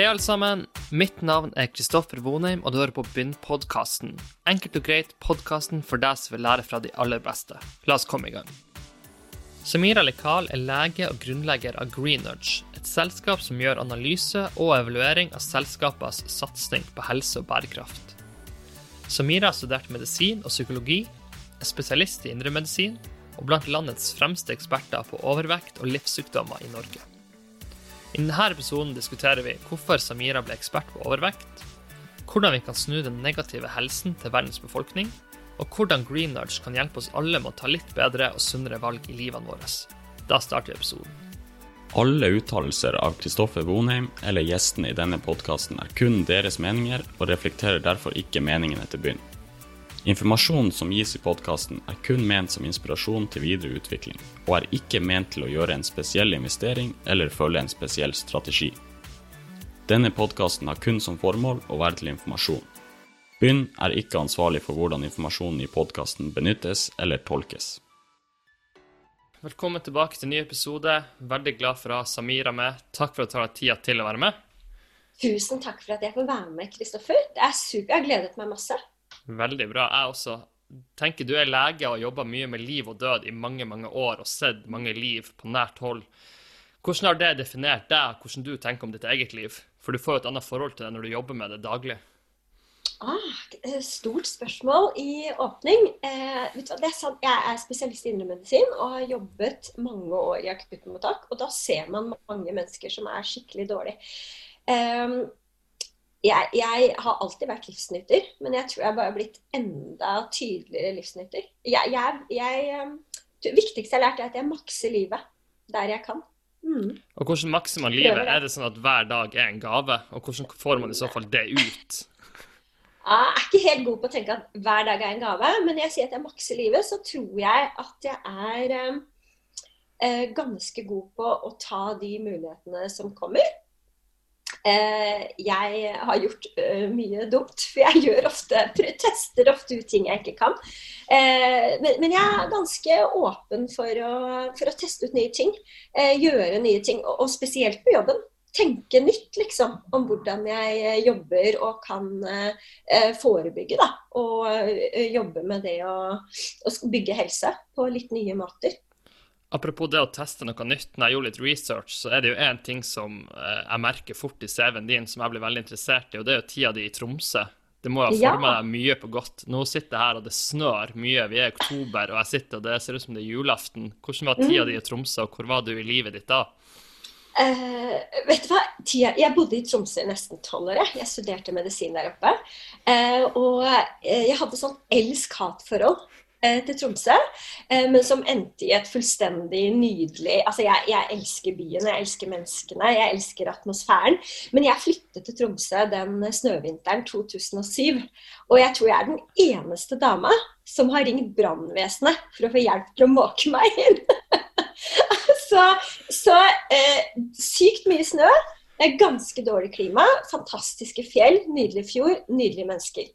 Hei alle sammen, mitt navn Kristoffer Vonheim og du hører på BIN-podcasten. Enkelt og greit podcasten for deg som vil lære fra de aller beste. La oss komme I gang. Samira Lekal lege og grunnlegger av Green Nudge, et selskap som gjør analyse og evaluering av selskapets satsning på helse og bærekraft. Samira har studert medisin og psykologi, er spesialist I indremedisin og blant landets fremste eksperter på overvekt og livssykdommer I Norge. I denne episoden diskuterer vi hvorfor Samira ble ekspert på overvekt, hvordan vi kan snu den negative helsen til verdens befolkning, og hvordan Green Nudge kan hjelpe oss alle med å ta litt bedre og sunnere valg I livet vårt. Da starter vi episoden. Alle uttalelser av Kristoffer Vonheim eller gjesten I denne podcasten kun deres meninger og reflekterer derfor ikke meningen etter byen. Informasjonen som gis I podcasten kun ment som inspirasjon til videre utvikling og ikke ment til å gjøre en spesiell investering eller følge en spesiell strategi. Denne podcasten kun som formål å være til informasjon. BIN ikke ansvarlig for hvordan informasjonen I podcasten benyttes eller tolkes. Velkommen tilbake til en ny episode. Veldig glad for å ha Samira med. Takk for at du tar deg tiden til å være med. Tusen takk for at jeg får være med, Kristoffer. Det super. Jeg har gledet meg masse. Veldig bra. Jeg også tenker du lege og har jobbet mye med liv og død I mange, mange år og sett mange liv på nært hold. Hvordan har det definert deg? Hvordan du tenker om ditt eget liv? For du får jo et annet forhold til det når du jobber med det daglig. Stort spørsmål I åpning. Vet du hva, det sant. Jeg spesialist I indremedisin og har jobbet mange år I akuttmottak, og da ser man mange mennesker som skikkelig dårlig. Jeg har alltid vært livsnyter, men jeg tror jeg bare har blitt enda tydeligere livsnyter. Det viktigste jeg har lært at jeg makser livet der jeg kan. Og hvordan makser man livet? Det sånn at hver dag en gave, og hvordan får man I så fall det ut? Jeg ikke helt god på å tenke at hver dag en gave, men når jeg sier at jeg makser livet, så tror jeg at jeg ganske god på å ta de mulighetene som kommer. Jeg har gjort mye dumt, for jeg tester ofte ut ting jeg ikke kan. Men jeg ganske åpen for å teste ut nye ting, gjøre nye ting, og spesielt på jobben. Tenke nytt liksom om hvordan jeg jobber og kan forebygge da, og jobbe med det og bygge helse på litt nye måter. Apropos det å teste noe nytt, når jeg gjorde litt research, så det jo en ting som jeg merker fort I CV-en din som jeg blir veldig interessert I, og det jo tida di I Tromsø. Det må jo forme deg mye på godt. Nå sitter jeg her og det snør mye, vi I oktober, og jeg sitter og det ser ut som det julaften. Hvordan var tida di I Tromsø, og hvor var du I livet ditt da? Vet du hva? Jeg bodde I Tromsø I nesten 12 år. Jeg studerte medisin der oppe, og jeg hadde sånn elsk-hat-forhold til Tromsø, men som endte I et fullstendig nydelig. Altså, jeg elsker byen, jeg elsker menneskene, jeg elsker atmosfæren, men jeg flyttet til Tromsø den snøvinteren 2007, og jeg tror jeg den eneste dama som har ringt brandvesenet for å få hjelp til å måke meg inn. Sykt mye snø, ganske dårlig klima, fantastiske fjell, nydelig fjord, nydelige mennesker.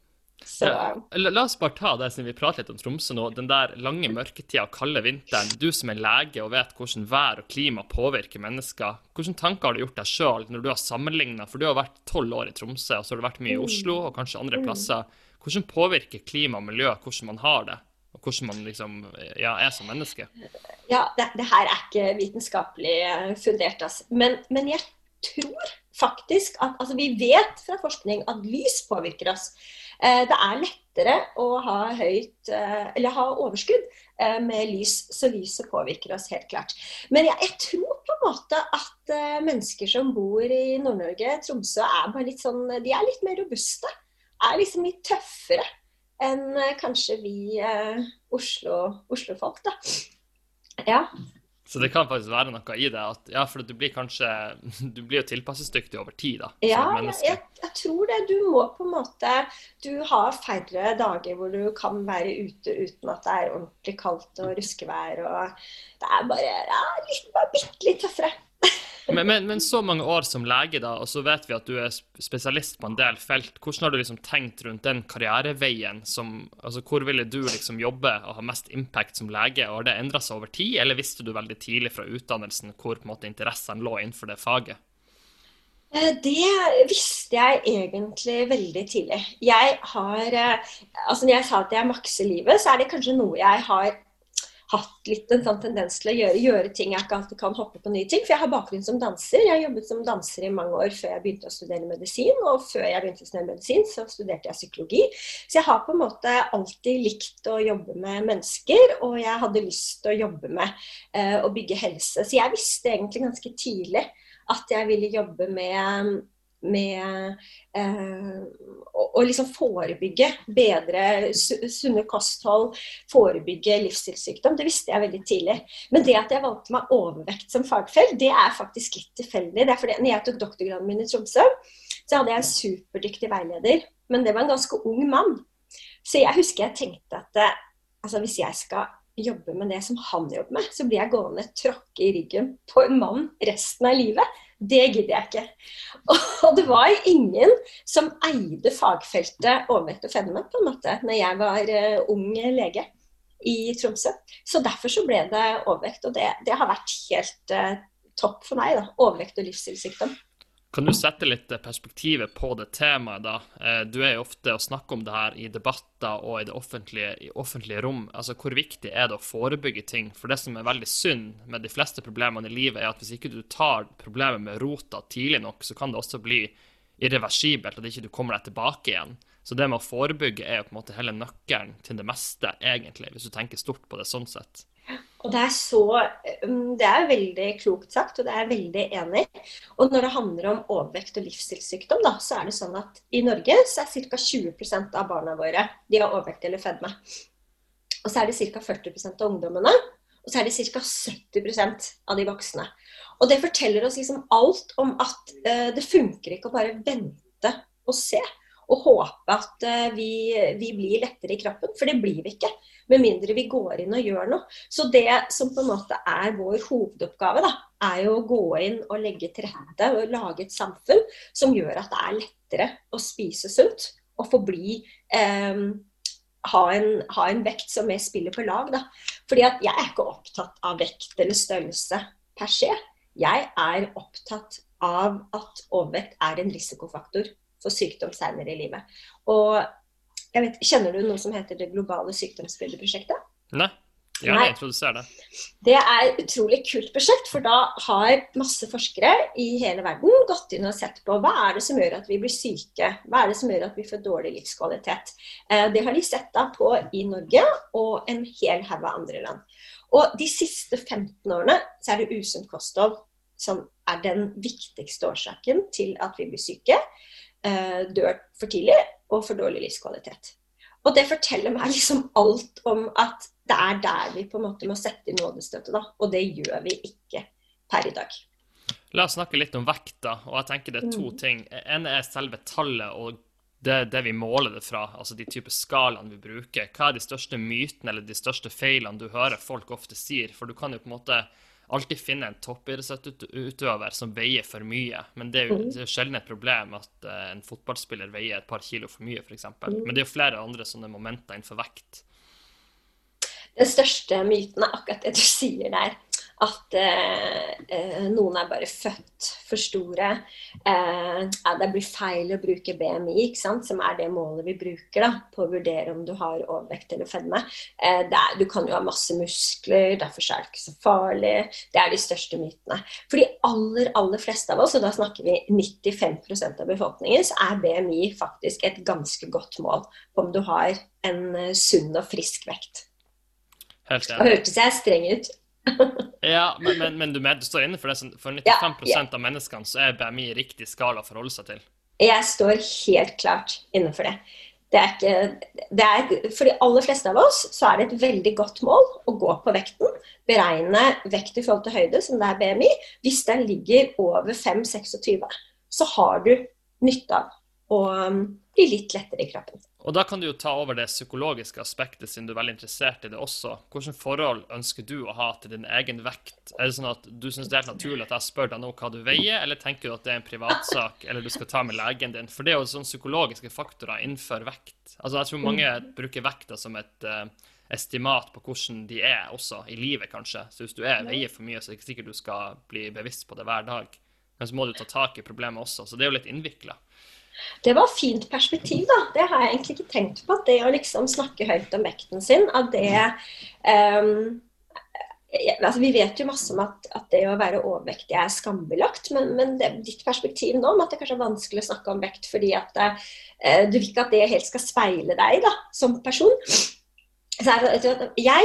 La oss bare ta det siden vi prater litt om Tromsø nå, den der lange mørketida og kalde vinteren. Du som lege og vet hvordan vær og klima påvirker mennesker, hvordan tanker har du gjort deg selv når du har sammenlignet? For du har vært 12 år I Tromsø, og så har du vært mye I Oslo og kanskje andre plasser. Hvordan påvirker klima og miljø, hvordan man har det? Og hvordan man liksom, som menneske. Ja, det her ikke vitenskapelig fundert, altså. Men jeg tror faktisk at, altså vi vet fra forskning at lys påvirker oss. Det lettere å ha ha overskudd med lys, så lyset påvirker oss helt klart. Men jeg tror på en måte at mennesker som bor I Nord-Norge, Tromsø, bare litt sånn, de litt mer robuste, liksom litt tøffere. Enn kanskje vi Oslo-folk da. Ja. Så det kan faktisk være noe I det, at, ja, for du blir jo tilpassesdyktig over tid da. Ja, jeg tror det. Du må på en måte, du har færre dager hvor du kan være ute uten at det ordentlig kaldt og ruskevær, og det bare, litt tøffere. Men så mange år som lege da, og så vet vi at du spesialist på en del felt. Hvordan har du liksom tenkt rundt den karriereveien? Altså, hvor ville du liksom jobbe og ha mest impact som lege? Og har det endret seg over tid, eller visste du veldig tidlig fra utdannelsen hvor på en måte interessen lå innenfor det faget? Det visste jeg egentlig veldig tidlig. Jeg har, altså når jeg sa at jeg makser livet, så det kanskje noe jeg har hatt litt en sånn tendens til å gjøre ting jeg ikke alltid kan hoppe på nye ting, for jeg har bakgrunn som danser. Jeg har jobbet som danser i mange år før jeg begynte å studere medisin, og før jeg begynte å studere medisin så studerte jeg psykologi. Så jeg har på en måte alltid likt å jobbe med mennesker, og jeg hadde lyst til å jobbe med å bygge helse. Så jeg visste egentlig ganske tidlig at jeg ville jobbe med å liksom forebygge bedre sunne kosthold, forebygge livsstilssykdom, det visste jeg veldig tidlig. Men det at jeg valgte meg overvekt som fagfelt, det faktisk litt tilfeldig. Det fordi når jeg tok doktorgraden min i Tromsø, så hadde jeg en superdyktig veileder, men det var en ganske ung mann. Så jeg husker jeg tenkte at altså, hvis jeg skal jobbe med det som han jobber med, så blir jeg gående tråkke i ryggen på en mann resten av livet. Det gidder jeg ikke. Og det var ingen som eide fagfeltet overvekt og fedme på en måte, når jeg var ung lege i Tromsø. Så derfor så ble det overvekt, og det har vært helt topp for meg da, overvekt og livsstilssykdom. Kan du sette litt perspektivet på det temaet da? Du jo ofte å snakke om det her i debatter og i det offentlige rom. Altså, hvor viktig det å forebygge ting? For det som veldig synd med de fleste problemene i livet at hvis ikke du tar problemet med rota tidlig nok, så kan det også bli irreversibelt, at ikke du kommer deg tilbake igjen. Så det med å forebygge på en måte hele nøkkelen til det meste, egentlig, hvis du tenker stort på det sånn sett. Og det veldig klokt sagt, og det veldig enig. Og når det handler om overvekt og livsstilssykdom, da, så det sånn at i Norge så cirka 20% av barna våre, de har overvekt eller fedme. Og så det cirka 40% av ungdommene, og så det cirka 70% av de voksne. Og det forteller oss liksom alt om at det funker ikke å bare vente og se, og håpe at vi blir lettere i kroppen, for det blir vi ikke, med mindre vi går inn og gjør noe. Så det som på en måte vår hovedoppgave da, jo å gå inn og legge til rette og lage et samfunn som gjør at det lettere å spise sunt, og forbli, ha en vekt som mer spiller på lag da. Fordi at jeg ikke opptatt av vekt eller størrelse per se. Jeg opptatt av at overvekt en risikofaktor for sykdom senere i livet. Og jeg vet, kjenner du noe som heter det globale sykdomsbildeprosjektet? Nei, jeg introduserer det. Det utrolig kult prosjekt, for da har masse forskere i hele verden gått inn og sett på hva det som gjør at vi blir syke, hva det som gjør at vi får dårlig livskvalitet. Det har de sett da på i Norge og en hel haug av andre land. Og de siste 15 årene så det usunt kosthold som den viktigste årsaken til at vi blir syke, dør for tidlig og for dårlig livskvalitet. Og det forteller meg liksom alt om at det der vi på en måte må sette i nådestøtet da, og det gjør vi ikke per i dag. La oss snakke litt om vekt da, og jeg tenker det to ting. En selve tallet og det vi måler det fra, altså de type skalaene vi bruker. Hva de største mytene eller de største feilene du hører folk ofte sier? For du kan jo på en måte alltid finne en toppidrettsutøver som veier for mye, men det jo sjelden et problem at en fotballspiller veier et par kilo for mye, for eksempel. Men det jo flere andre sånne momenter innenfor vekt. Den største myten akkurat det du sier der, at noen bare født for store, det blir feil å bruke BMI, ikke sant, som det målet vi bruker da, på å vurdere om du har overvekt eller fedme. Du kan jo ha masse muskler, derfor det ikke så farlig, det de største mytene. For de aller fleste av oss, og da snakker vi 95% av befolkningen, så BMI faktisk et ganske godt mål på om du har en sunn og frisk vekt. Helt enig. Og hørte seg streng ut. Ja, men du står inne for det, for 95% av menneskene så BMI riktig skala å forholde seg til. Jeg står helt klart inne for det. For de aller fleste av oss så det et veldig godt mål å gå på vekten, beregne vekt i forhold til høyde som det BMI. Hvis den ligger over 5,26, så har du nytte av å bli litt lettere i kroppen. Og da kan du jo ta over det psykologiske aspektet, siden du veldig interessert i det også. Hvilke forhold ønsker du å ha til din egen vekt? Det sånn at du synes det helt naturlig at jeg spør deg nå hva du veier, eller tenker du at det en privatsak, eller du skal ta med legen din? For det jo sånne psykologiske faktorer innenfor vekt. Altså, jeg tror mange bruker vekta som et estimat på hvordan de også i livet, kanskje. Så hvis du veier for mye, så det ikke sikkert du skal bli bevisst på det hver dag. Men så må du ta tak i problemet også, så det er jo litt innviklet. Det var et fint perspektiv da, det har jeg egentlig ikke tenkt på, at det å liksom snakke høyt om vekten sin, at det, altså vi vet jo masse om at det å være overvektig er skambelagt, men det, ditt perspektiv nå om at det kanskje er vanskelig å snakke om vekt, fordi at du vil ikke at det helt skal speile deg da, som person. Så jeg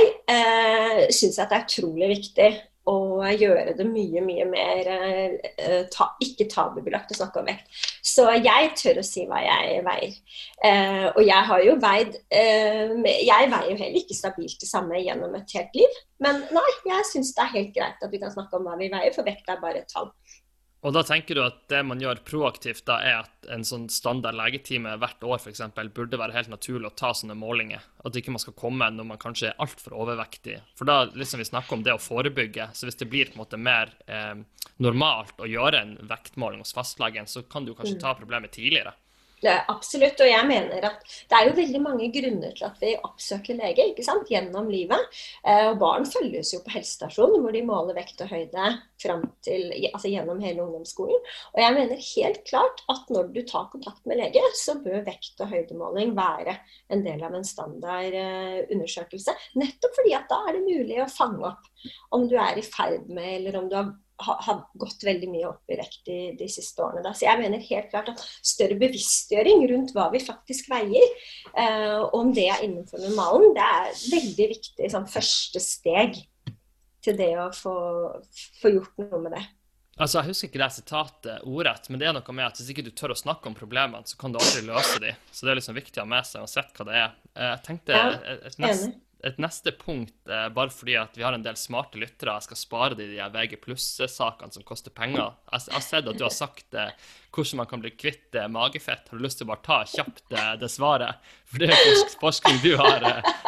synes at det er utrolig viktig, og gjøre det mye mer ikke tabubelagt å snakke om vekt. Så jeg tør å si hva jeg veier. Og jeg har jo veid jeg veier jo heller ikke stabilt det samme gjennom et helt liv, men nei, jeg synes det er helt greit at vi kan snakke om hva vi veier, for vekt er bare et tall. Og da tenker du at det man gjør proaktivt da er at en sånn standard legetime hvert år for eksempel burde være helt naturlig å ta sånne målinger, at ikke man skal komme når man kanskje er alt for overvektig, for da liksom vi snakker om det å forebygge, så hvis det blir på en måte mer normalt å gjøre en vektmåling hos fastlegen, så kan du kanskje ta problemet tidligere. Absolutt, og jeg mener at det er jo veldig mange grunner til at vi oppsøker lege, ikke sant, gjennom livet. Og barn følges jo på helsestasjonen, hvor de måler vekt og høyde frem til, altså gjennom hele ungdomsskolen. Og jeg mener helt klart at når du tar kontakt med lege, så bør vekt- og høydemåling være en del av en standardundersøkelse. Nettopp fordi at da er det mulig å fange opp om du er i ferd med, eller om du har gått veldig mye opp i vekt de siste årene da. Så jeg mener helt klart at større bevisstgjøring rundt hva vi faktisk veier, og om det er innenfor normalen, det er veldig viktig som første steg til det å få gjort noe med det. Altså, jeg husker ikke det sitatet ordrett, men det er noe med at hvis ikke du tør å snakke om problemene, så kan du aldri løse dem. Så det er liksom viktig å ha med seg og sett hva det er. Jeg tenkte et neste punkt, bare fordi at vi har en del smarte lyttere, jeg skal spare de VG Plus-sakene som koster penger. Jeg har sett at du har sagt hvordan man kan bli kvitt magefett. Har du lyst til å bare ta kjapt det svaret? For det er jo forskning du har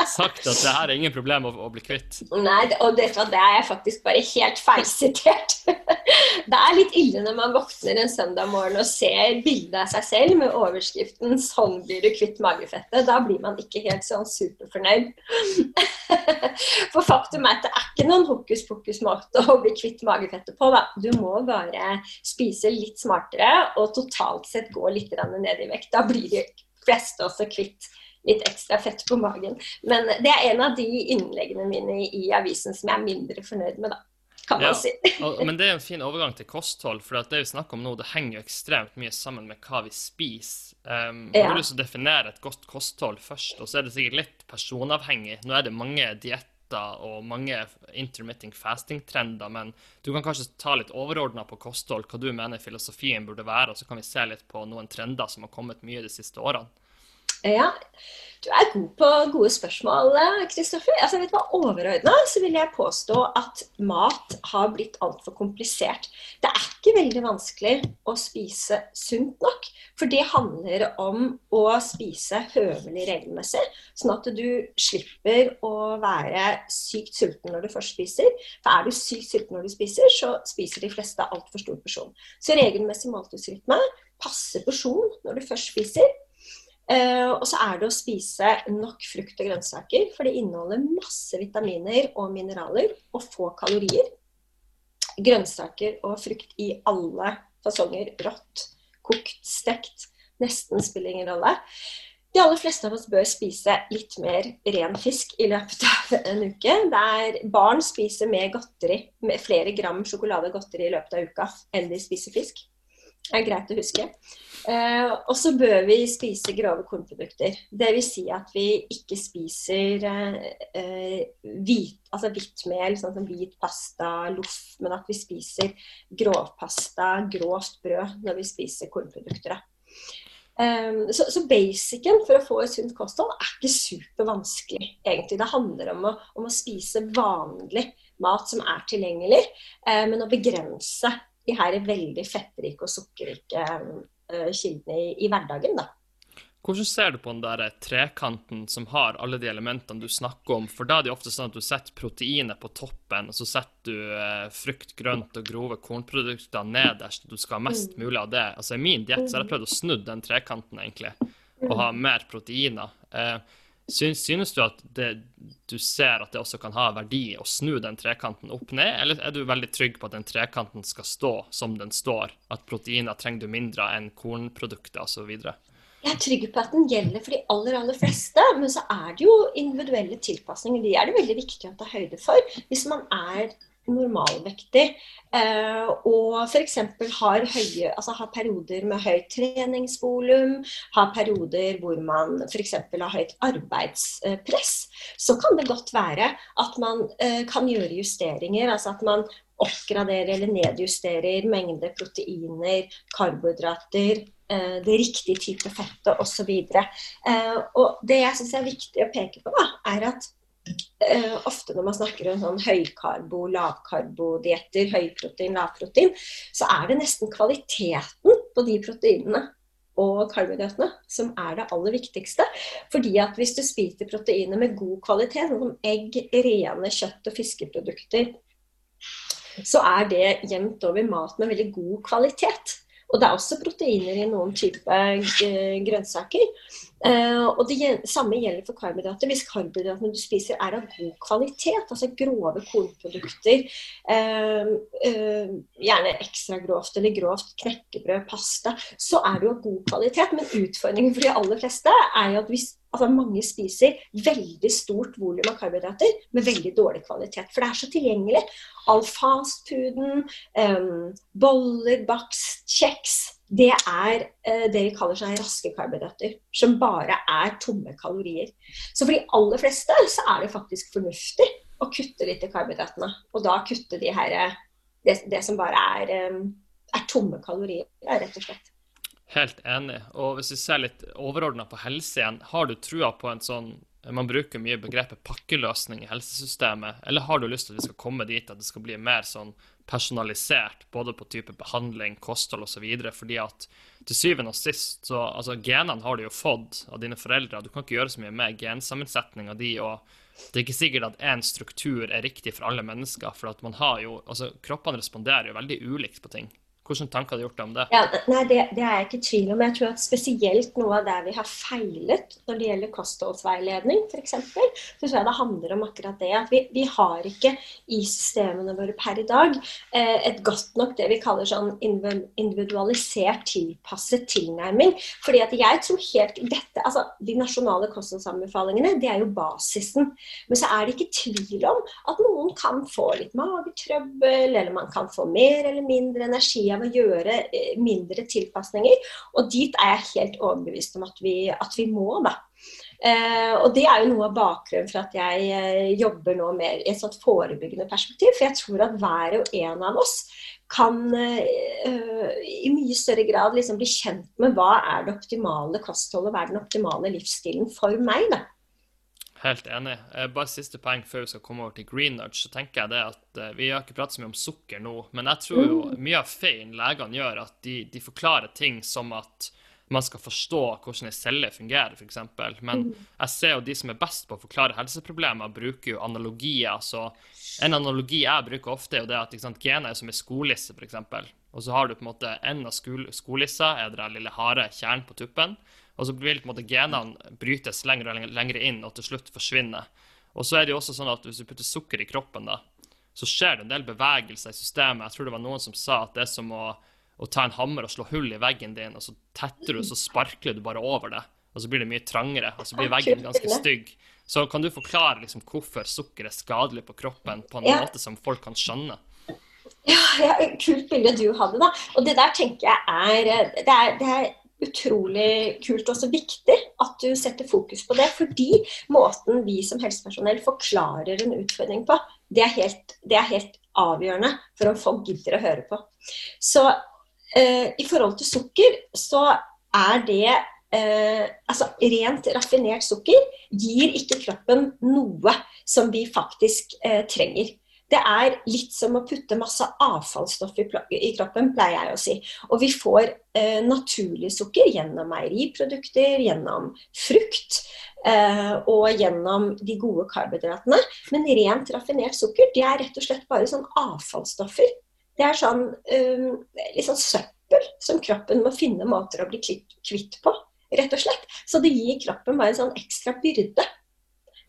sagt, at det her er ingen problem å bli kvitt. Nei, og det er jeg faktisk bare helt feilsitert. Det er litt ille når man våkner en søndag morgen og ser bildet av seg selv med overskriften «Sånn blir du kvitt magefettet». Da blir man ikke helt sånn superfornøyd. For faktum er at det er ikke noen hokus-pokus-måte å bli kvitt magefettet på. Du må bare spise litt smartere og totalt sett gå litt ned i vekt. Da blir de fleste også kvitt litt ekstra fett på magen. Men det er en av de innleggene mine i avisen som jeg er mindre fornøyd med da. Ja, men det er en fin overgang til kosthold, for det vi snakker om nå, det henger jo ekstremt mye sammen med hva vi spiser. Har du lyst til å definere et godt kosthold først, og så er det sikkert litt personavhengig. Nå er det mange dietter og mange intermittent fasting-trender, men du kan kanskje ta litt overordnet på kosthold, hva du mener filosofien burde være, og så kan vi se litt på noen trender som har kommet mye de siste årene. Ja, du er god på gode spørsmål, Kristoffer. Altså, jeg vet hva, overordnet så vil jeg påstå at mat har blitt alt for komplisert. Det er ikke veldig vanskelig å spise sunt nok, for det handler om å spise høvelig regelmessig, sånn at du slipper å være sykt sulten når du først spiser. For er du sykt sulten når du spiser, så spiser de fleste alt for stor porsjon. Så regelmessig måltidsrytme, passe porsjon når du først spiser, og så er det å spise nok frukt og grønnsaker, for det inneholder masse vitaminer og mineraler og få kalorier. Grønnsaker og frukt i alle fasonger, rått, kokt, stekt, nesten spiller ingen rolle. De aller fleste av oss bør spise litt mer ren fisk i løpet av en uke, der barn spiser mer godteri, med flere gram sjokolade og godteri i løpet av uka enn de spiser fisk. Det er greit å huske. Og så bør vi spise grove kornprodukter. Det vil si at vi ikke spiser hvitt mel, sånn som hvit pasta, loff, men at vi spiser grovpasta, grovt brød når vi spiser kornprodukter. Så basicen for å få et sunt kosthold er ikke supervanskelig egentlig. Det handler om å spise vanlig mat som er tilgjengelig, men å begrense de her er veldig fettrike og sukkerrike kildene i hverdagen da. Hvordan ser du på den der trekanten som har alle de elementene du snakker om? For da er det ofte sånn at du setter proteinet på toppen, og så setter du frukt, grønt og grove kornprodukter nederst, og du skal ha mest mulig av det. Altså i min diett så har jeg prøvd å snu den trekanten egentlig, og ha mer proteiner. Synes du at det, du ser at det også kan ha verdi å snu den trekanten opp ned, eller er du veldig trygg på at den trekanten skal stå som den står, at proteiner trenger du mindre enn kornprodukter og så videre? Jeg trygg på at den gjelder for de aller fleste, men så det jo individuelle tilpasninger, de det veldig viktig å ta høyde for hvis man normalvektig og for eksempel har høye, altså har perioder med høyt treningsvolum, har perioder hvor man for eksempel har høyt arbeidspress, så kan det godt være at man kan gjøre justeringer, altså at man oppgraderer eller nedjusterer mengde proteiner, karbohydrater, det riktige type fett og så videre. Og det jeg synes viktig å peke på da, at ofte når man snakker om sånn høykarbo, lavkarbo-dieter, høyprotein, lavprotein, så det nesten kvaliteten på de proteinene og karbohydratene som det aller viktigste, fordi at hvis du spiser proteiner med god kvalitet, som egg, rene, kjøtt og fiskeprodukter, så det jevnt over mat med veldig god kvalitet. Og det også proteiner I noen type grønnsaker. Og det samme gjelder for karbohydrater. Hvis karbohydratene du spiser av god kvalitet, altså grove kornprodukter, gjerne ekstra grovt eller grovt knekkebrød, pasta, så det jo av god kvalitet. Men utfordringen for de aller fleste jo at hvis mange spiser veldig stort volum av karbohydrater med veldig dårlig kvalitet, for det så tilgjengelig. All fastfooden, boller, bakst, kjeks, det det vi kaller seg raske karbohydrater, som bare tomme kalorier. Så for de aller fleste så det faktisk fornuftig å kutte litt I karbohydratene, og da kutte de her, det som bare tomme kalorier, rett og slett. Helt enig, og hvis vi ser litt overordnet på helse igjen, har du trua på en sånn, man bruker mye begrepet pakkeløsning I helsesystemet, eller har du lyst til at vi skal komme dit, at det skal bli mer sånn personalisert, både på type behandling, kosthold og så videre, fordi at til syvende og sist, så, altså genene har du jo fått av dine foreldre, du kan ikke gjøre så mye med gensammensetning av de, og det ikke sikkert at en struktur riktig for alle mennesker, for at man har jo, altså kroppen responderer jo veldig ulikt på ting. Hvordan tanker har du gjort om det? Ja, nei, det jeg ikke I tvil om. Jeg tror at spesielt noe av det vi har feilet når det gjelder kostholdsveiledning, for eksempel, så tror jeg det handler om akkurat det, at vi har ikke I systemene våre per I dag et godt nok det vi kaller sånn individualisert tilpasset tilnærming, fordi at jeg tror helt dette, altså de nasjonale kostholdsanbefalingene, det jo basisen, men så det ikke tvil om at noen kan få litt magetrøbbel, eller man kan få mer eller mindre energi av å gjøre mindre tilpasninger, og dit jeg helt overbevist om at vi må da. Og det jo noe av bakgrunnen for at jeg jobber nå mer I et sånt forebyggende perspektiv, for jeg tror at hver og en av oss kan I mye større grad bli kjent med hva det optimale kostholdet, hva den optimale livsstilen for meg da. Helt enig. Bare siste poeng før vi skal komme over til Green Nudge, så tenker jeg det at vi har ikke pratet så mye om sukker nå, men jeg tror jo mye av feien legene gjør at de forklarer ting som at man skal forstå hvordan en celle fungerer, for eksempel. Men jeg ser jo de som best på å forklare helseproblemer, bruker jo analogier. Så en analogi jeg bruker ofte jo det at gener jo som en skolisse, for eksempel. Og så har du på en måte en av skolissa, det lille harde kjernen på tuppen, og så vil på en måte genene brytes lengre og lengre inn, og til slutt forsvinne. Og så det jo også sånn at hvis du putter sukker I kroppen da, så skjer det en del bevegelser I systemet. Jeg tror det var noen som sa at det som å ta en hammer og slå hull I veggen din, og så tetter du, så sparkler du bare over det, og så blir det mye trangere, og så blir veggen ganske stygg. Så kan du forklare hvorfor sukker skadelig på kroppen på en måte som folk kan skjønne? Ja, kult bilde du hadde da. Og det der tenker jeg utrolig kult og også viktig at du setter fokus på det, fordi måten vi som helsepersonell forklarer en utfordring på, det helt avgjørende for om folk gidder å høre på. Så I forhold til sukker, så det altså rent raffinert sukker gir ikke kroppen noe som vi faktisk trenger. Det litt som å putte masse avfallsstoff I kroppen, pleier jeg å si. Og vi får naturlig sukker gjennom meieriprodukter, gjennom frukt og gjennom de gode karbohydratene. Men rent raffinert sukker, det rett og slett bare sånn avfallsstoffer. Det sånn litt sånn søppel som kroppen må finne måter å bli kvitt på. rett og slett. Så det gir kroppen bare en sånn ekstra byrde,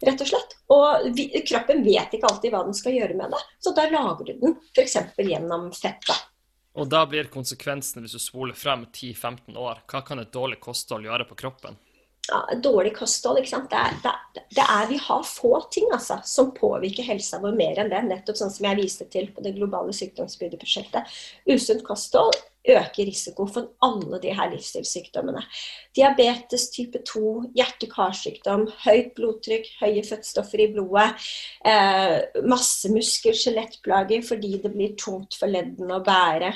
rett og slett. Og kroppen vet ikke alltid hva den skal gjøre med det, så da lager du den for eksempel gjennom fettet. Og da blir konsekvensen hvis du spoler frem 10-15 år. Hva kan et dårlig kosthold gjøre på kroppen? Ja, dårlig kosthold, ikke sant? Vi har få ting altså, som påvirker helsa vår mer enn det, nettopp sånn som jeg viste til på det globale sykdomsbyrdeprosjektet. Usunt kosthold øker risiko for alle de her livsstilssykdommene. Diabetes type 2, hjerte-karsykdom, høyt blodtrykk, høye fettstoffer i blodet, masse muskel- og skjelettplager fordi det blir tungt for leddene å bære.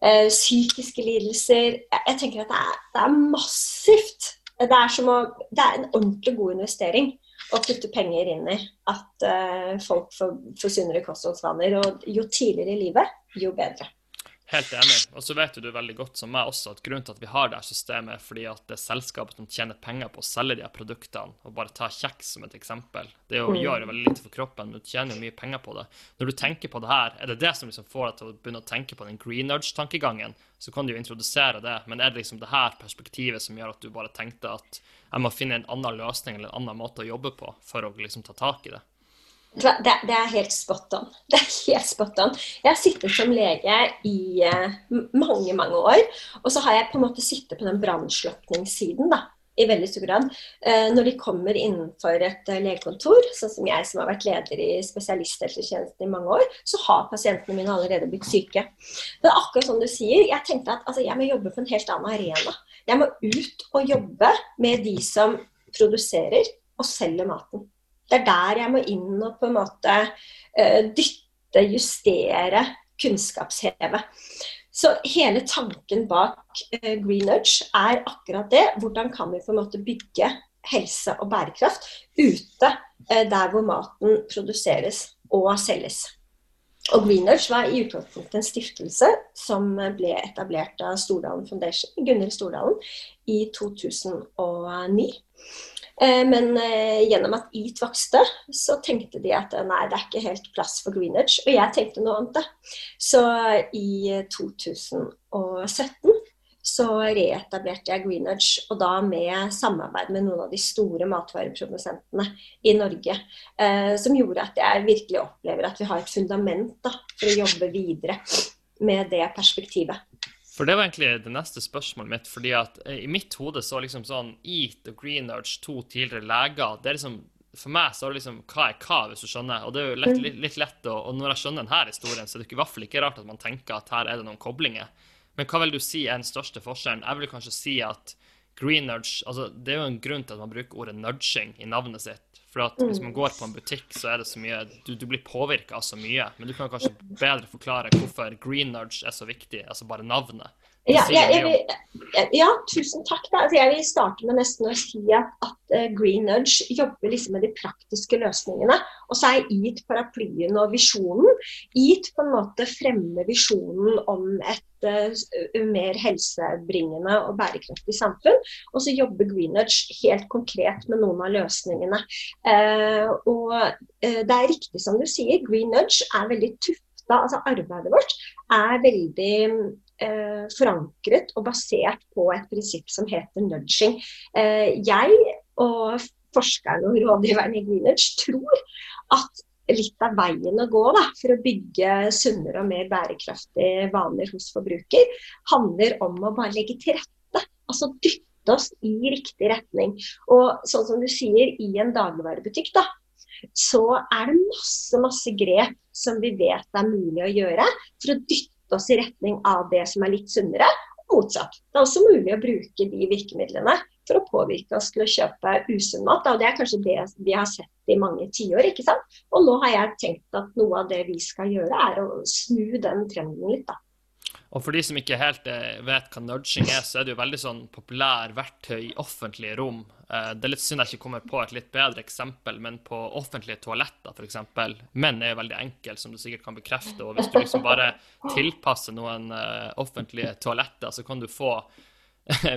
Psykiske lidelser, jeg tenker at det er massivt. Det er en ordentlig god investering å putte penger inn i at folk får sunnere kostholdsvaner, og jo tidligere i livet, jo bedre. Helt enig, og så vet du veldig godt som meg også at grunnen til at vi har det her systemet er fordi at det er selskapet som tjener penger på å selge de her produktene, og bare ta kjeks som et eksempel. Det gjør jo veldig lite for kroppen, men du tjener jo mye penger på det. Når du tenker på det her, er det det som liksom får deg til å begynne å tenke på den Green Nudge-tankegangen, så kan du jo introdusere det, men er det liksom det her perspektivet som gjør at du bare tenkte at jeg må finne en annen løsning eller en annen måte å jobbe på for å liksom ta tak i det? Det er helt spot on. Det er helt spot on. Jeg har sittet som lege i mange, mange år, og så har jeg på en måte sittet på den brandslukningssiden da, i veldig stor grad. Når de kommer innenfor et legekontor, sånn som jeg som har vært leder i spesialisthelsetjenesten i mange år, så har pasientene mine allerede blitt syke. Det er akkurat som du sier, jeg tenkte at altså, jeg må jobbe på en helt annen arena. Jeg må ut og jobbe med de som produserer og selger maten. Det er der jeg må inn og på en måte dytte, justere, kunnskapsheve. Så hele tanken bak Green Nudge er akkurat det. Hvordan kan vi på en måte bygge helse og bærekraft ute der hvor maten produseres og selges. Og Green Nudge var i utgangspunktet en stiftelse som ble etablert av Stordalen Foundation, Gunner Stordalen, i 2009. Men gjennom at IT vokste, så tenkte de at nei, det er ikke helt plass for Green Nudge, og jeg tenkte noe annet. Så i 2017 så reetablerte jeg Green Nudge, og da med samarbeid med noen av de store matvareprodusentene i Norge, som gjorde at jeg virkelig opplever at vi har et fundament da, for å jobbe videre med det perspektivet. For det var egentlig det neste spørsmålet mitt, fordi at i mitt hode så liksom sånn EAT og Green Nudge, to tidligere leger, det er liksom, for meg så er det liksom hva er hva, hvis du skjønner, og det er jo litt lett, og når jeg skjønner denne historien, så er det i hvert fall ikke rart at man tenker at her er det noen koblinger. Men hva vil du si er den største forskjellen? Jeg vil kanskje si at Green Nudge, altså det er jo en grunn til at man bruker ordet nudging i navnet sitt, for at hvis man går på en butikk så er det så mye, du blir påvirket av så mye, men du kan kanskje bedre forklare hvorfor Green Nudge er så viktig, altså bare navnet. Ja, tusen takk da. Jeg vil starte med nesten å si at Green Nudge jobber liksom med de praktiske løsningene, og så er IT paraplyen og visjonen. IT på en måte fremmer visjonen om et mer helsebringende og bærekraftig samfunn, og så jobber Green Nudge helt konkret med noen av løsningene. Og det er riktig som du sier, Green Nudge er veldig tufta, altså arbeidet vårt er veldig forankret og basert på et prinsipp som heter nudging. Jeg og forskerne og rådgiverne i Green Nudge tror at litt av veien å gå da, for å bygge sunnere og mer bærekraftige vaner hos forbruker, handler om å bare legge til rette, altså dytte oss i riktig retning. Og sånn som du sier, i en dagligvarebutikk da, så er det masse grep som vi vet er mulig å gjøre for å dytte oss i retning av det som er litt sunnere, og motsatt. Det er også mulig å bruke de virkemidlene for å påvirke oss til å kjøpe usunn mat, og det er kanskje det vi har sett i mange tiår, ikke sant? Og nå har jeg tenkt at noe av det vi skal gjøre er å snu den trenden litt da. Og for de som ikke helt vet hva nudging er, så er det jo veldig sånn populær verktøy i offentlige rom. Det er litt synd jeg ikke kommer på et litt bedre eksempel, men på offentlige toaletter for eksempel. Menn er jo veldig enkel, som du sikkert kan bekrefte, og hvis du liksom bare tilpasser noen offentlige toaletter, så kan du få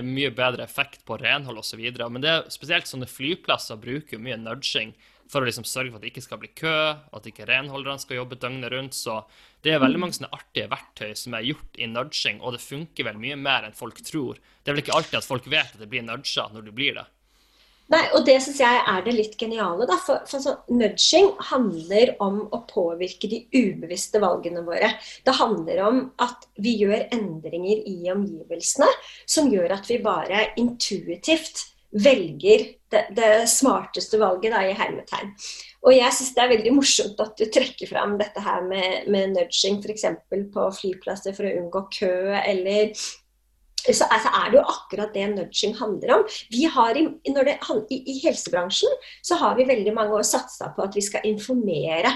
mye bedre effekt på renhold og så videre, men det er spesielt sånne flyplasser bruker mye nudging for å liksom sørge for at det ikke skal bli kø, at ikke renholderne skal jobbe døgnet rundt. Så det veldig mange sånne artige verktøy som gjort I nudging, og det funker vel mye mer enn folk tror. Det vel ikke alltid at folk vet at det blir nudget når du blir det. Nei, og det synes jeg det litt geniale da, for så, nudging handler om å påvirke de ubevisste valgene våre. Det handler om at vi gjør endringer I omgivelsene som gjør at vi bare intuitivt velger det smarteste valget da, I hermetegn. Og jeg synes det veldig morsomt at du trekker frem dette her med nudging, for eksempel på flyplasser for å unngå kø, eller... Så det jo akkurat det nudging handler om. Vi har I helsebransjen så har vi veldig mange år satset på at vi skal informere.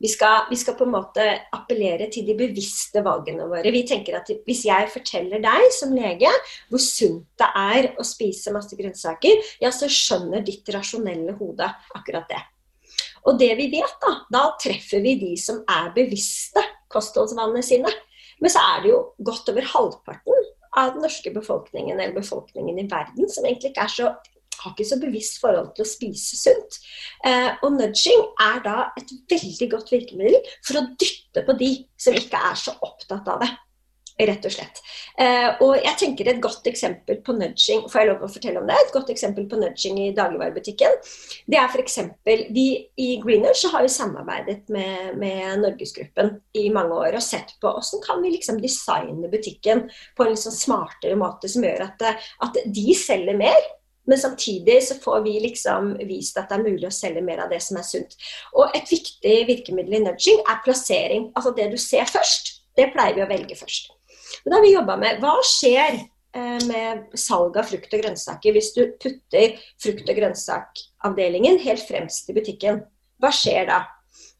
Vi skal på en måte appellere til de bevisste valgene våre. Vi tenker at hvis jeg forteller deg som lege hvor sunt det å spise masse grønnsaker, ja, så skjønner ditt rasjonelle hode akkurat det. Og det vi vet da treffer vi de som bevisste kostholdsvanene sine. Men så det jo godt over halvparten av den norske befolkningen eller befolkningen I verden, som egentlig ikke så, har ikke så bevisst forhold til å spise sunt. Og nudging da et veldig godt virkemiddel for å dytte på de som ikke så opptatt av det, rett og slett. Og jeg tenker et godt eksempel på nudging, får jeg lov å fortelle om det, et godt eksempel på nudging I dagligvarebutikken, det for eksempel, vi I Green Nudge har jo samarbeidet med Norgesgruppen I mange år, og sett på hvordan kan vi liksom designe butikken på en liksom smartere måte, som gjør at de selger mer, men samtidig så får vi liksom vist at det mulig å selge mer av det som sunt. Og et viktig virkemiddel I nudging plassering, altså det du ser først, det pleier vi å velge først. Men da har vi jobbet med, hva skjer med salg av frukt og grønnsaker hvis du putter frukt- og grønnsakavdelingen helt fremst I butikken? Hva skjer da?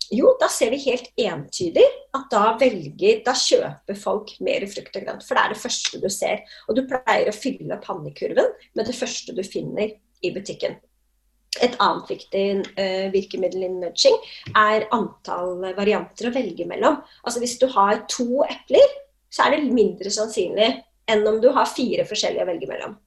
Jo, da ser vi helt entydig at da kjøper folk mer frukt og grønt, for det det første du ser. Og du pleier å fylle pannekurven med det første du finner I butikken. Et annet viktig virkemiddel I nudging antall varianter å velge mellom. Altså hvis du har 2 epler, så det mindre sannsynlig enn om du har 4 forskjellige å velge mellom.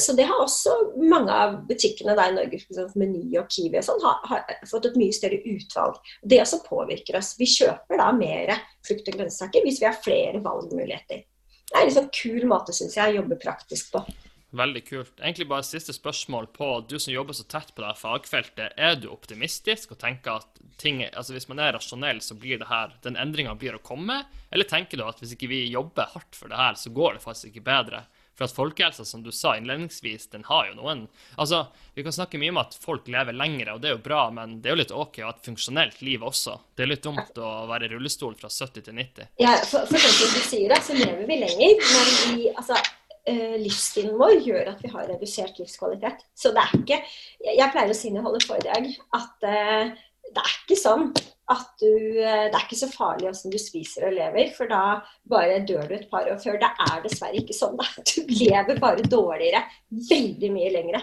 Så det har også mange av butikkene I Norge, Meny og Kiwi og sånn, har fått et mye større utvalg. Det også påvirker oss. Vi kjøper da mer frukt og grønnsaker hvis vi har flere valgmuligheter. Det en sånn kul måte, synes jeg, å jobbe praktisk på. Veldig kult. Egentlig bare siste spørsmål på du som jobber så tett på det her fagfeltet. Du optimistisk og tenker at hvis man rasjonell så blir det her, den endringen blir å komme? Eller tenker du at hvis ikke vi jobber hardt for det her, så går det faktisk ikke bedre? For at folkehelsa, som du sa innledningsvis, den har jo noen. Altså, vi kan snakke mye om at folk lever lengre, og det jo bra, men det jo litt ok å ha et funksjonelt liv også. Det litt dumt å være I rullestol fra 70 til 90. Ja, for sånn som du sier, så lever vi lenger, men vi, livsstilen vår gjør at vi har redusert livskvalitet. Så det ikke, jeg pleier å si når jeg holder foredrag, at det ikke sånn at det ikke så farlig hvordan du spiser og lever, for da bare dør du et par år før. Det dessverre ikke sånn da. Du lever bare dårligere, veldig mye lengre.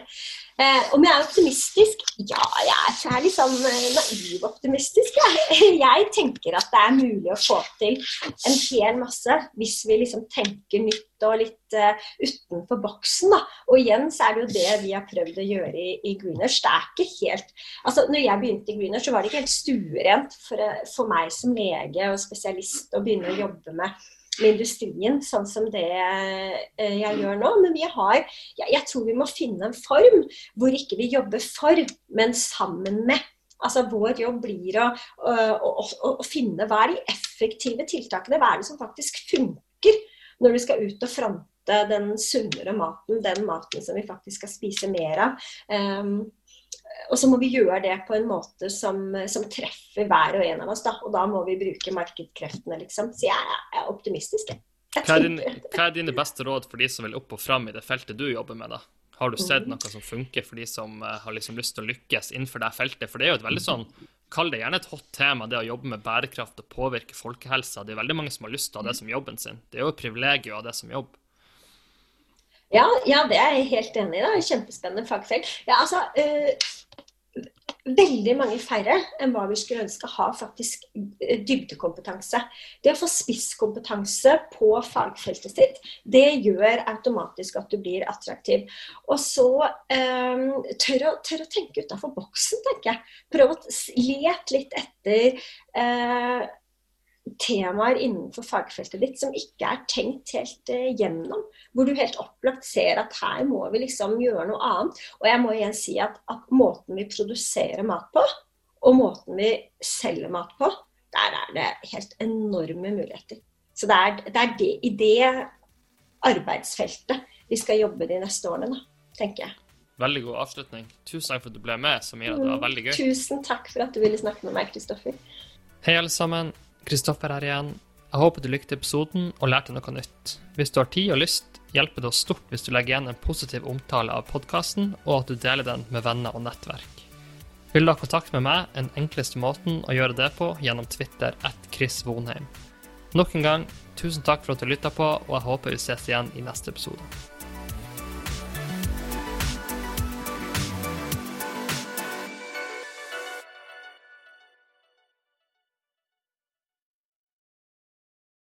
Om jeg optimistisk? Ja, jeg litt sånn naiv optimistisk. Jeg tenker at det mulig å få til en hel masse, hvis vi liksom tenker nytt og litt utenfor boksen da. Og igjen så det jo det vi har prøvd å gjøre I Green Nudge. Det ikke helt, altså når jeg begynte I Green Nudge så var det ikke helt stuerent for meg som lege og spesialist å begynne å jobbe med industrien, sånn som det jeg gjør nå. Men jeg tror vi må finne en form hvor ikke vi jobber for, men sammen med. Altså vår jobb blir å finne hva de effektive tiltakene, hva det som faktisk funker når du skal ut og fronte den sunnere maten, den maten som vi faktisk skal spise mer av. Og så må vi gjøre det på en måte som treffer hver og en av oss da, og da må vi bruke markedskreftene liksom. Så jeg optimistisk. Hva dine beste råd for de som vil opp og frem I det feltet du jobber med da? Har du sett noe som funker for de som har lyst til å lykkes innenfor det feltet? For det jo et veldig sånn, kall det gjerne et hot tema, det å jobbe med bærekraft og påvirke folkehelsa. Det veldig mange som har lyst til å ha det som jobben sin. Det jo et privilegium å ha det som jobb. Ja, det jeg helt enig I da. Kjempespennende fagfelt. Ja, altså, Veldig mange færre enn hva vi skulle ønske har faktisk dybdekompetanse. Det å få spisskompetanse på fagfeltet sitt, det gjør automatisk at du blir attraktiv. Og så tør å tenke utenfor boksen, tenker jeg. Prøv å lete litt etter temaer innenfor fagfeltet ditt som ikke er tenkt helt gjennom, hvor du helt opplagt ser at her må vi liksom gjøre noe annet. Og jeg må igjen si at måten vi produserer mat på, og måten vi selger mat på, der er det helt enorme muligheter. Så det er i det arbeidsfeltet vi skal jobbe de neste årene, da, tenker jeg. Veldig god avslutning. Tusen takk for at du ble med, Samira. Det var veldig gøy. Tusen takk for at du ville snakke med meg, Kristoffer. Hei alle sammen. Kristoffer her igjen. Jeg håper du likte episoden og lærte noe nytt. Hvis du har tid og lyst, hjelper det oss stort hvis du legger igjen en positiv omtale av podcasten, og at du deler den med venner og nettverk. Vil du ha kontakt med meg, den enkleste måten å gjøre det på gjennom Twitter @KrisVonheim. Nok en gang, tusen takk for at du lyttet på, og jeg håper vi ses igjen i neste episode.